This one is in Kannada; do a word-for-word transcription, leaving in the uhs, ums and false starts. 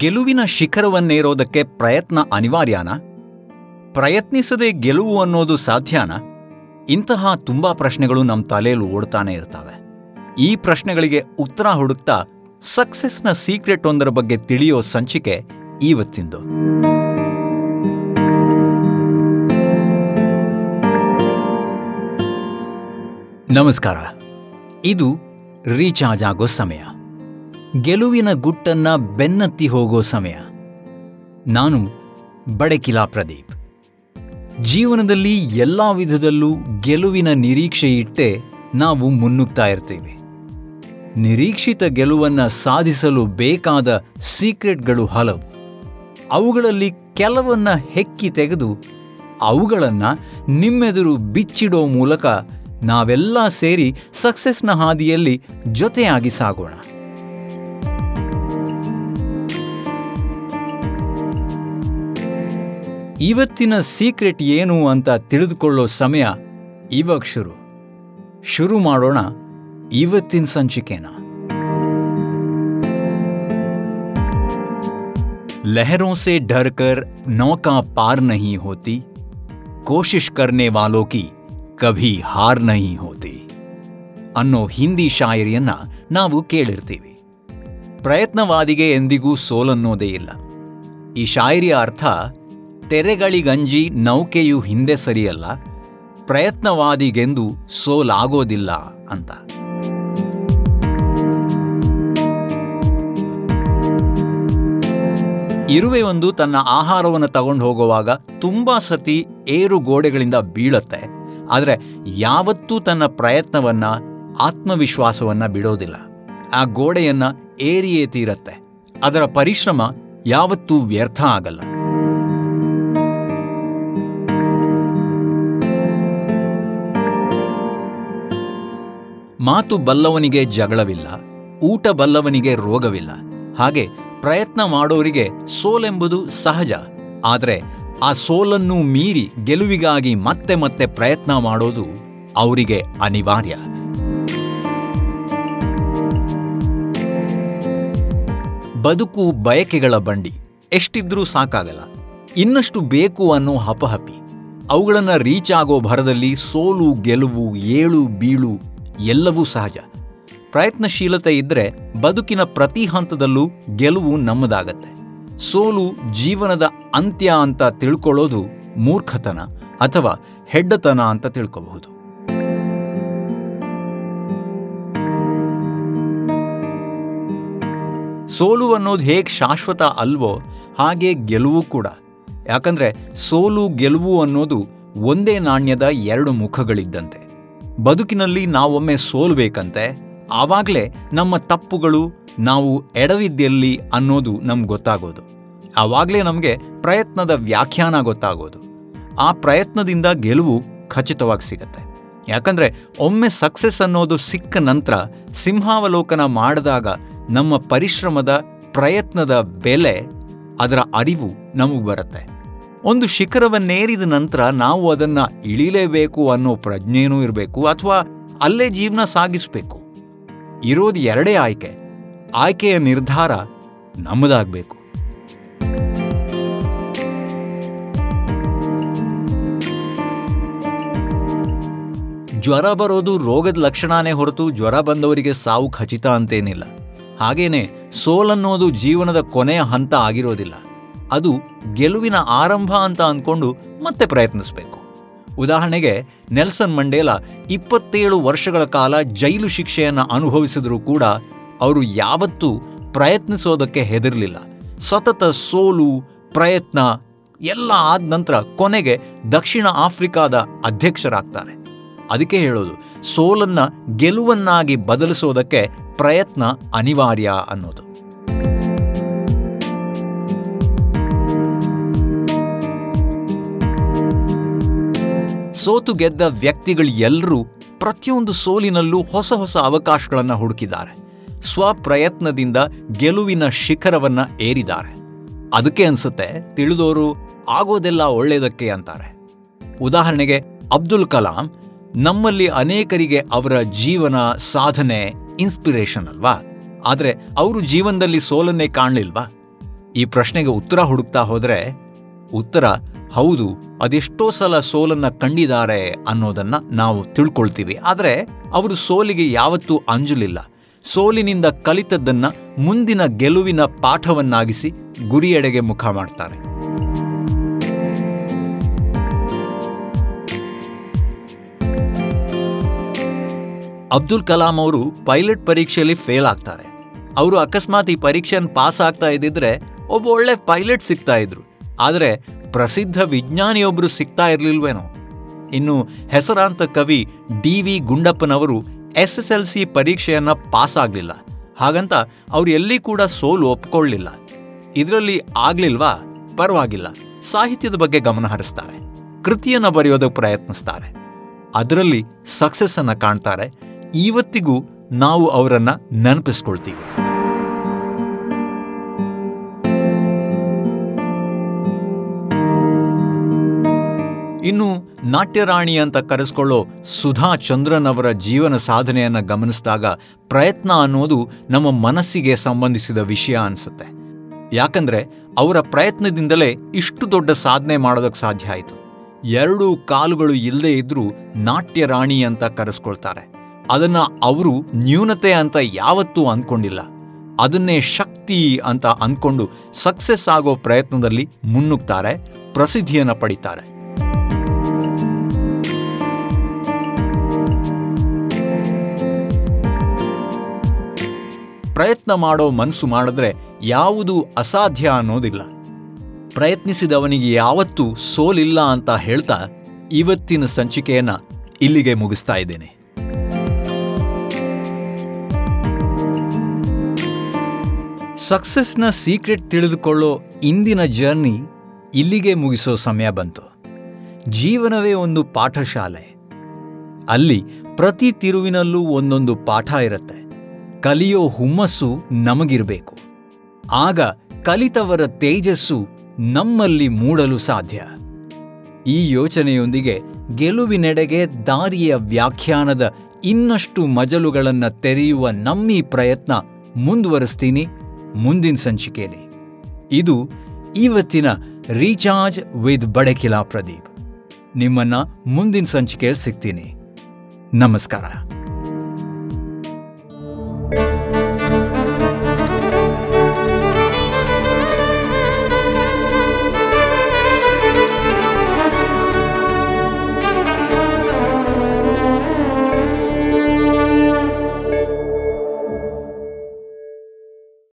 ಗೆಲುವಿನ ಶಿಖರವನ್ನೇರೋದಕ್ಕೆ ಪ್ರಯತ್ನ ಅನಿವಾರ್ಯನಾ? ಪ್ರಯತ್ನಿಸದೆ ಗೆಲುವು ಅನ್ನೋದು ಸಾಧ್ಯನಾ? ಇಂತಹ ತುಂಬ ಪ್ರಶ್ನೆಗಳು ನಮ್ಮ ತಲೆಯಲ್ಲಿ ಓಡ್ತಾನೆ ಇರ್ತವೆ. ಈ ಪ್ರಶ್ನೆಗಳಿಗೆ ಉತ್ತರ ಹುಡುಕ್ತಾ ಸಕ್ಸೆಸ್ನ ಸೀಕ್ರೆಟ್ ಒಂದರ ಬಗ್ಗೆ ತಿಳಿಯೋ ಸಂಚಿಕೆ ಇವತ್ತಿಂದು. ನಮಸ್ಕಾರ, ಇದು ರೀಚಾರ್ಜ್ ಆಗೋ ಸಮಯ, ಗೆಲುವಿನ ಗುಟ್ಟನ್ನು ಬೆನ್ನತ್ತಿ ಹೋಗೋ ಸಮಯ. ನಾನು ಬಡಕಿಲಾ ಪ್ರದೀಪ್. ಜೀವನದಲ್ಲಿ ಎಲ್ಲ ವಿಧದಲ್ಲೂ ಗೆಲುವಿನ ನಿರೀಕ್ಷೆ ಇಟ್ಟೆ ನಾವು ಮುನ್ನುಗ್ತಾ ಇರ್ತೀವಿ. ನಿರೀಕ್ಷಿತ ಗೆಲುವನ್ನು ಸಾಧಿಸಲು ಬೇಕಾದ ಸೀಕ್ರೆಟ್ಗಳು ಹಲವು. ಅವುಗಳಲ್ಲಿ ಕೆಲವನ್ನು ಹೆಕ್ಕಿ ತೆಗೆದು ಅವುಗಳನ್ನು ನಿಮ್ಮೆದುರು ಬಿಚ್ಚಿಡೋ ಮೂಲಕ ನಾವೆಲ್ಲ ಸೇರಿ ಸಕ್ಸೆಸ್ನ ಹಾದಿಯಲ್ಲಿ ಜೊತೆಯಾಗಿ ಸಾಗೋಣ. ಇವತ್ತಿನ ಸೀಕ್ರೆಟ್ ಏನು ಅಂತ ತಿಳಿದುಕೊಳ್ಳೋ ಸಮಯ ಇವಾಗ ಶುರು. ಶುರು ಮಾಡೋಣ ಇವತ್ತಿನ ಸಂಚಿಕೆನ. ಲಹರೋ ಸೆ ಢರ್ಕರ್ ನೌಕಾ ಪಾರ್ ನಹೀ ಹೋತಿ, ಕೋಶಿಶ್ ಕರ್ನೆ ವಾಲೋ ಕಿ ಕಭಿ ಹಾರ್ ನಹೀ ಹೋತಿ ಅನ್ನೋ ಹಿಂದಿ ಶಾಯರಿಯನ್ನ ನಾವು ಕೇಳಿರ್ತೀವಿ. ಪ್ರಯತ್ನವಾದಿಗೆ ಎಂದಿಗೂ ಸೋಲನ್ನೋದೇ ಇಲ್ಲ. ಈ ಶಾಯರಿಯ ಅರ್ಥ, ತೆರೆಗಳಿಗಂಜಿ ನೌಕೆಯು ಹಿಂದೆ ಸರಿಯಲ್ಲ, ಪ್ರಯತ್ನವಾದಿಗೆಂದು ಸೋಲಾಗೋದಿಲ್ಲ ಅಂತ. ಇರುವೆ ಒಂದು ತನ್ನ ಆಹಾರವನ್ನು ತಗೊಂಡು ಹೋಗುವಾಗ ತುಂಬಾ ಸತಿ ಏರು ಗೋಡೆಗಳಿಂದ ಬೀಳುತ್ತೆ, ಆದರೆ ಯಾವತ್ತೂ ತನ್ನ ಪ್ರಯತ್ನವನ್ನ, ಆತ್ಮವಿಶ್ವಾಸವನ್ನ ಬಿಡೋದಿಲ್ಲ. ಆ ಗೋಡೆಯನ್ನ ಏರಿಯೇ ತೀರತ್ತೆ. ಅದರ ಪರಿಶ್ರಮ ಯಾವತ್ತೂ ವ್ಯರ್ಥ ಆಗಲ್ಲ. ಮಾತು ಬಲ್ಲವನಿಗೆ ಜಗಳವಿಲ್ಲ, ಊಟ ಬಲ್ಲವನಿಗೆ ರೋಗವಿಲ್ಲ. ಹಾಗೆ ಪ್ರಯತ್ನ ಮಾಡೋರಿಗೆ ಸೋಲೆಂಬುದು ಸಹಜ. ಆದರೆ ಆ ಸೋಲನ್ನು ಮೀರಿ ಗೆಲುವಿಗಾಗಿ ಮತ್ತೆ ಮತ್ತೆ ಪ್ರಯತ್ನ ಮಾಡೋದು ಅವರಿಗೆ ಅನಿವಾರ್ಯ. ಬದುಕು ಬಯಕೆಗಳ ಬಂಡಿ, ಎಷ್ಟಿದ್ರೂ ಸಾಕಾಗಲ್ಲ, ಇನ್ನಷ್ಟು ಬೇಕು ಅನ್ನೋ ಹಪಹಪಿ. ಅವುಗಳನ್ನು ರೀಚ್ ಆಗೋ ಭರದಲ್ಲಿ ಸೋಲು ಗೆಲುವು, ಏಳು ಬೀಳು ಎಲ್ಲವೂ ಸಹಜ. ಪ್ರಯತ್ನಶೀಲತೆ ಇದ್ದರೆ ಬದುಕಿನ ಪ್ರತಿ ಹಂತದಲ್ಲೂ ಗೆಲುವು ನಮ್ಮದಾಗತ್ತೆ. ಸೋಲು ಜೀವನದ ಅಂತ್ಯ ಅಂತ ತಿಳ್ಕೊಳ್ಳೋದು ಮೂರ್ಖತನ ಅಥವಾ ಹೆಡ್ಡತನ ಅಂತ ತಿಳ್ಕೋಬಹುದು. ಸೋಲು ಅನ್ನೋದು ಹೇಗೆ ಶಾಶ್ವತ ಅಲ್ವೋ ಹಾಗೆ ಗೆಲುವು ಕೂಡ. ಯಾಕಂದರೆ ಸೋಲು ಗೆಲುವು ಅನ್ನೋದು ಒಂದೇ ನಾಣ್ಯದ ಎರಡು ಮುಖಗಳಿದ್ದಂತೆ. ಬದುಕಿನಲ್ಲಿ ನಾವೊಮ್ಮೆ ಸೋಲ್ಬೇಕಂತೆ, ಆವಾಗಲೇ ನಮ್ಮ ತಪ್ಪುಗಳು, ನಾವು ಎಡವಿದ್ದೆಲ್ಲಿ ಅನ್ನೋದು ನಮ್ಗೆ ಗೊತ್ತಾಗೋದು. ಆವಾಗಲೇ ನಮಗೆ ಪ್ರಯತ್ನದ ವ್ಯಾಖ್ಯಾನ ಗೊತ್ತಾಗೋದು. ಆ ಪ್ರಯತ್ನದಿಂದ ಗೆಲುವು ಖಚಿತವಾಗಿ ಸಿಗತ್ತೆ. ಯಾಕಂದರೆ ಒಮ್ಮೆ ಸಕ್ಸಸ್ ಅನ್ನೋದು ಸಿಕ್ಕ ನಂತರ ಸಿಂಹಾವಲೋಕನ ಮಾಡಿದಾಗ ನಮ್ಮ ಪರಿಶ್ರಮದ, ಪ್ರಯತ್ನದ ಬೆಲೆ, ಅದರ ಅರಿವು ನಮಗೆ ಬರುತ್ತೆ. ಒಂದು ಶಿಖರವನ್ನೇರಿದ ನಂತರ ನಾವು ಅದನ್ನು ಇಳಿಲೇಬೇಕು ಅನ್ನೋ ಪ್ರಜ್ಞೆಯೂ ಇರಬೇಕು, ಅಥವಾ ಅಲ್ಲೇ ಜೀವನ ಸಾಗಿಸಬೇಕು. ಇರೋದು ಎರಡೇ ಆಯ್ಕೆ. ಆಯ್ಕೆಯ ನಿರ್ಧಾರ ನಮ್ಮದಾಗಬೇಕು. ಜ್ವರ ಬರೋದು ರೋಗದ ಲಕ್ಷಣನೇ ಹೊರತು ಜ್ವರ ಬಂದವರಿಗೆ ಸಾವು ಖಚಿತ ಅಂತೇನಿಲ್ಲ. ಹಾಗೇನೆ ಸೋಲನ್ನೋದು ಜೀವನದ ಕೊನೆಯ ಹಂತ ಆಗಿರೋದಿಲ್ಲ. ಅದು ಗೆಲುವಿನ ಆರಂಭ ಅಂತ ಅಂದ್ಕೊಂಡು ಮತ್ತೆ ಪ್ರಯತ್ನಿಸಬೇಕು. ಉದಾಹರಣೆಗೆ, ನೆಲ್ಸನ್ ಮಂಡೇಲಾ ಇಪ್ಪತ್ತೇಳು ವರ್ಷಗಳ ಕಾಲ ಜೈಲು ಶಿಕ್ಷೆಯನ್ನು ಅನುಭವಿಸಿದ್ರೂ ಕೂಡ ಅವರು ಯಾವತ್ತೂ ಪ್ರಯತ್ನಿಸೋದಕ್ಕೆ ಹೆದರಲಿಲ್ಲ. ಸತತ ಸೋಲು, ಪ್ರಯತ್ನ ಎಲ್ಲ ಆದ ನಂತರ ಕೊನೆಗೆ ದಕ್ಷಿಣ ಆಫ್ರಿಕಾದ ಅಧ್ಯಕ್ಷರಾಗ್ತಾರೆ. ಅದಕ್ಕೆ ಹೇಳೋದು, ಸೋಲನ್ನು ಗೆಲುವನ್ನಾಗಿ ಬದಲಿಸೋದಕ್ಕೆ ಪ್ರಯತ್ನ ಅನಿವಾರ್ಯ ಅನ್ನೋದು. ಸೋತು ಗೆದ್ದ ವ್ಯಕ್ತಿಗಳು ಎಲ್ಲರೂ ಪ್ರತಿಯೊಂದು ಸೋಲಿನಲ್ಲೂ ಹೊಸ ಹೊಸ ಅವಕಾಶಗಳನ್ನು ಹುಡುಕಿದ್ದಾರೆ. ಸ್ವಪ್ರಯತ್ನದಿಂದ ಗೆಲುವಿನ ಶಿಖರವನ್ನು ಏರಿದ್ದಾರೆ. ಅದಕ್ಕೆ ಅನಿಸುತ್ತೆ, ತಿಳಿದವರು ಆಗೋದೆಲ್ಲ ಒಳ್ಳೆಯದಕ್ಕೆ ಅಂತಾರೆ. ಉದಾಹರಣೆಗೆ, ಅಬ್ದುಲ್ ಕಲಾಂ ನಮ್ಮಲ್ಲಿ ಅನೇಕರಿಗೆ ಅವರ ಜೀವನ, ಸಾಧನೆ ಇನ್ಸ್ಪಿರೇಷನ್ ಅಲ್ವಾ? ಆದರೆ ಅವರು ಜೀವನದಲ್ಲಿ ಸೋಲನ್ನೇ ಕಾಣಲಿಲ್ವಾ? ಈ ಪ್ರಶ್ನೆಗೆ ಉತ್ತರ ಹುಡುಕ್ತಾ ಹೋದರೆ ಉತ್ತರ ಹೌದು, ಅದೆಷ್ಟೋ ಸಲ ಸೋಲನ್ನು ಕಂಡಿದ್ದಾರೆ ಅನ್ನೋದನ್ನು ನಾವು ತಿಳ್ಕೊಳ್ತೀವಿ. ಆದರೆ ಅವರು ಸೋಲಿಗೆ ಯಾವತ್ತೂ ಅಂಜಲಿಲ್ಲ. ಸೋಲಿನಿಂದ ಕಲಿತದ್ದನ್ನು ಮುಂದಿನ ಗೆಲುವಿನ ಪಾಠವನ್ನಾಗಿಸಿ ಗುರಿಯೆಡೆಗೆ ಮುಖ ಮಾಡ್ತಾರೆ. ಅಬ್ದುಲ್ ಕಲಾಂ ಅವರು ಪೈಲಟ್ ಪರೀಕ್ಷೆಯಲ್ಲಿ ಫೇಲ್ ಆಗ್ತಾರೆ. ಅವರು ಅಕಸ್ಮಾತ್ ಈ ಪರೀಕ್ಷೆಯನ್ನು ಪಾಸ್ ಆಗ್ತಾ ಇದ್ದಿದ್ರೆ ಒಬ್ಬ ಒಳ್ಳೆ ಪೈಲಟ್ ಸಿಗ್ತಾ ಇದ್ರು. ಆದರೆ ಪ್ರಸಿದ್ಧ ವಿಜ್ಞಾನಿಯೊಬ್ಬರು ಸಿಗ್ತಾ ಇರಲಿಲ್ವೇನೋ. ಇನ್ನು ಹೆಸರಾಂತ ಕವಿ ಡಿ ವಿ ಗುಂಡಪ್ಪನವರು ಎಸ್ ಎಸ್ ಎಲ್ ಸಿ ಪರೀಕ್ಷೆಯನ್ನು ಪಾಸ್ ಆಗಲಿಲ್ಲ. ಹಾಗಂತ ಅವರು ಎಲ್ಲಿ ಕೂಡ ಸೋಲು ಒಪ್ಕೊಳ್ಳಲಿಲ್ಲ. ಇದರಲ್ಲಿ ಆಗಲಿಲ್ವಾ ಪರವಾಗಿಲ್ಲ, ಸಾಹಿತ್ಯದ ಬಗ್ಗೆ ಗಮನ ಹರಿಸ್ತಾರೆ, ಕೃತಿಯನ್ನು ಬರೆಯೋದಕ್ಕೆ ಪ್ರಯತ್ನಿಸ್ತಾರೆ, ಅದರಲ್ಲಿ ಸಕ್ಸಸ್ಸನ್ನು ಕಾಣ್ತಾರೆ. ಇವತ್ತಿಗೂ ನಾವು ಅವರನ್ನು ನೆನಪಿಸ್ಕೊಳ್ತೀವಿ. ಇನ್ನು ನಾಟ್ಯರಾಣಿ ಅಂತ ಕರೆಸ್ಕೊಳ್ಳೋ ಸುಧಾ ಚಂದ್ರನ್ ಅವರ ಜೀವನ ಸಾಧನೆಯನ್ನು ಗಮನಿಸಿದಾಗ ಪ್ರಯತ್ನ ಅನ್ನೋದು ನಮ್ಮ ಮನಸ್ಸಿಗೆ ಸಂಬಂಧಿಸಿದ ವಿಷಯ ಅನಿಸುತ್ತೆ. ಯಾಕಂದರೆ ಅವರ ಪ್ರಯತ್ನದಿಂದಲೇ ಇಷ್ಟು ದೊಡ್ಡ ಸಾಧನೆ ಮಾಡೋದಕ್ಕೆ ಸಾಧ್ಯ ಆಯಿತು. ಎರಡೂ ಕಾಲುಗಳು ಇಲ್ಲದೇ ಇದ್ದರೂ ನಾಟ್ಯರಾಣಿ ಅಂತ ಕರೆಸ್ಕೊಳ್ತಾರೆ. ಅದನ್ನು ಅವರು ನ್ಯೂನತೆ ಅಂತ ಯಾವತ್ತೂ ಅಂದ್ಕೊಂಡಿಲ್ಲ. ಅದನ್ನೇ ಶಕ್ತಿ ಅಂತ ಅಂದ್ಕೊಂಡು ಸಕ್ಸಸ್ ಆಗೋ ಪ್ರಯತ್ನದಲ್ಲಿ ಮುನ್ನುಗ್ತಾರೆ, ಪ್ರಸಿದ್ಧಿಯನ್ನು ಪಡೀತಾರೆ. ಪ್ರಯತ್ನ ಮಾಡೋ ಮನಸ್ಸು ಮಾಡಿದ್ರೆ ಯಾವುದೂ ಅಸಾಧ್ಯ ಅನ್ನೋದಿಲ್ಲ. ಪ್ರಯತ್ನಿಸಿದವನಿಗೆ ಯಾವತ್ತೂ ಸೋಲಿಲ್ಲ ಅಂತ ಹೇಳ್ತಾ ಇವತ್ತಿನ ಸಂಚಿಕೆಯನ್ನು ಇಲ್ಲಿಗೆ ಮುಗಿಸ್ತಾ ಇದ್ದೇನೆ. ಸಕ್ಸಸ್ನ ಸೀಕ್ರೆಟ್ ತಿಳಿದುಕೊಳ್ಳೋ ಇಂದಿನ ಜರ್ನಿ ಇಲ್ಲಿಗೆ ಮುಗಿಸೋ ಸಮಯ ಬಂತು. ಜೀವನವೇ ಒಂದು ಪಾಠಶಾಲೆ. ಅಲ್ಲಿ ಪ್ರತಿ ತಿರುವಿನಲ್ಲೂ ಒಂದೊಂದು ಪಾಠ ಇರುತ್ತೆ. ಕಲಿಯೋ ಹುಮ್ಮಸ್ಸು ನಮಗಿರಬೇಕು. ಆಗ ಕಲಿತವರ ತೇಜಸ್ಸು ನಮ್ಮಲ್ಲಿ ಮೂಡಲು ಸಾಧ್ಯ. ಈ ಯೋಚನೆಯೊಂದಿಗೆ ಗೆಲುವಿನೆಡೆಗೆ ದಾರಿಯ ವ್ಯಾಖ್ಯಾನದ ಇನ್ನಷ್ಟು ಮಜಲುಗಳನ್ನು ತೆರೆಯುವ ನಮ್ಮೀ ಪ್ರಯತ್ನ ಮುಂದುವರಿಸ್ತೀನಿ ಮುಂದಿನ ಸಂಚಿಕೆಯಲ್ಲಿ. ಇದು ಇವತ್ತಿನ ರೀಚಾರ್ಜ್ ವಿತ್ ಬಡಕಿಲಾ ಪ್ರದೀಪ್. ನಿಮ್ಮನ್ನು ಮುಂದಿನ ಸಂಚಿಕೆಯಲ್ಲಿ ಸಿಗ್ತೀನಿ. ನಮಸ್ಕಾರ.